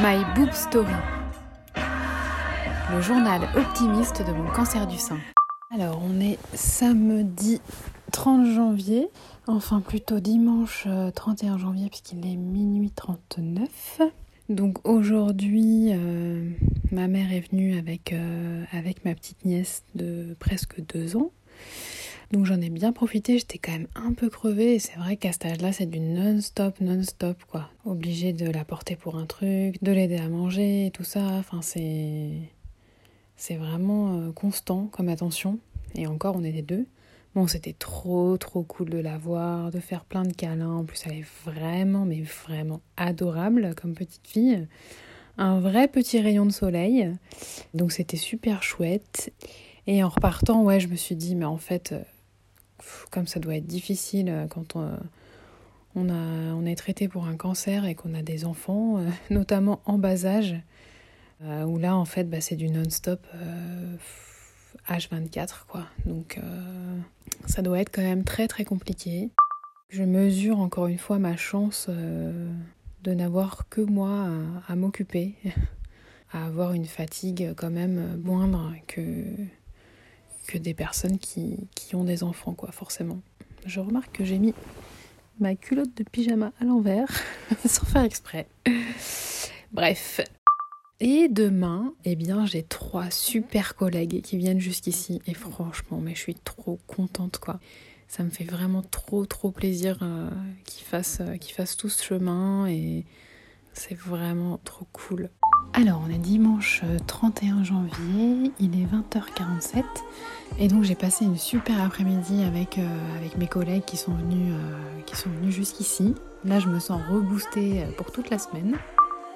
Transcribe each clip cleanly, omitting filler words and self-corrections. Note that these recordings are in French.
My Boob Story, le journal optimiste de mon cancer du sein. Alors, on est samedi 30 janvier, enfin plutôt dimanche 31 janvier puisqu'il est minuit 39. Donc aujourd'hui, ma mère est venue avec ma petite nièce de presque 2 ans. Donc j'en ai bien profité, j'étais quand même un peu crevée et c'est vrai qu'à cet âge-là c'est du non-stop quoi. Obligée de la porter pour un truc, de l'aider à manger et tout ça, enfin c'est vraiment constant comme attention. Et encore on était 2. Bon c'était trop cool de la voir, de faire plein de câlins, en plus elle est vraiment adorable comme petite fille. Un vrai petit rayon de soleil, donc c'était super chouette. Et en repartant, ouais, je me suis dit, mais en fait, comme ça doit être difficile quand on est traité pour un cancer et qu'on a des enfants, notamment en bas âge, où là, en fait, bah, c'est du non-stop H24, quoi. Donc, ça doit être quand même très compliqué. Je mesure encore une fois ma chance de n'avoir que moi à m'occuper, à avoir une fatigue quand même moindre que des personnes qui ont des enfants, quoi, forcément. Je remarque que j'ai mis ma culotte de pyjama à l'envers, sans faire exprès. Bref. Et demain, eh bien, j'ai 3 super collègues qui viennent jusqu'ici. Et franchement, mais je suis trop contente, quoi. Ça me fait vraiment trop plaisir qu'ils fassent tout ce chemin. Et c'est vraiment trop cool. Alors, on est dimanche 31 janvier, il est 20h47. Et donc j'ai passé une super après-midi avec mes collègues qui sont venus jusqu'ici. Là, je me sens reboostée pour toute la semaine.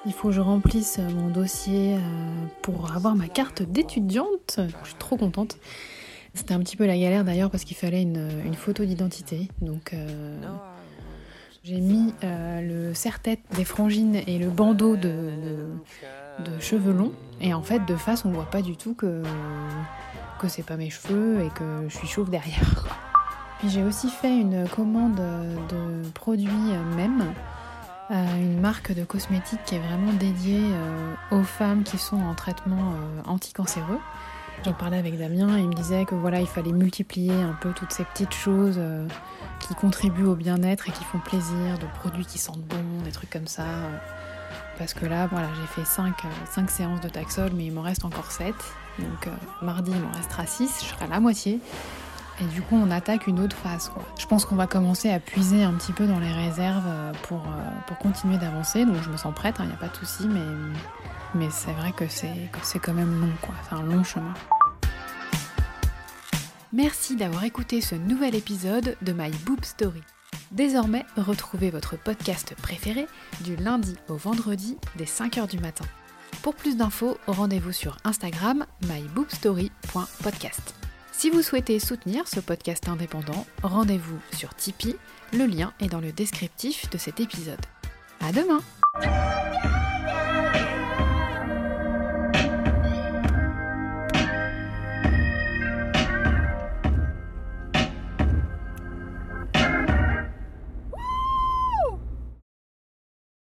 Il faut que je remplisse mon dossier pour avoir ma carte d'étudiante. Je suis trop contente. C'était un petit peu la galère d'ailleurs parce qu'il fallait une photo d'identité. Donc j'ai mis le serre-tête des frangines et le bandeau de cheveux longs. Et en fait, de face, on voit pas du tout que c'est pas mes cheveux et que je suis chauve derrière. Puis j'ai aussi fait une commande de produits même, une marque de cosmétiques qui est vraiment dédiée aux femmes qui sont en traitement anticancéreux. J'en parlais avec Damien et il me disait que voilà, il fallait multiplier un peu toutes ces petites choses qui contribuent au bien-être et qui font plaisir, de produits qui sentent bon, des trucs comme ça. Parce que là, voilà, j'ai fait 5 séances de taxol, mais il m'en reste encore 7. Donc mardi, il m'en restera 6, je serai à la moitié. Et du coup, on attaque une autre phase, quoi. Je pense qu'on va commencer à puiser un petit peu dans les réserves pour continuer d'avancer. Donc je me sens prête, il n'y a pas de souci, mais c'est vrai que c'est quand même long, quoi. C'est un long chemin. Merci d'avoir écouté ce nouvel épisode de My Boob Story. Désormais, retrouvez votre podcast préféré du lundi au vendredi dès 5h du matin. Pour plus d'infos, rendez-vous sur Instagram myboobstory.podcast. Si vous souhaitez soutenir ce podcast indépendant, rendez-vous sur Tipeee, le lien est dans le descriptif de cet épisode. À demain!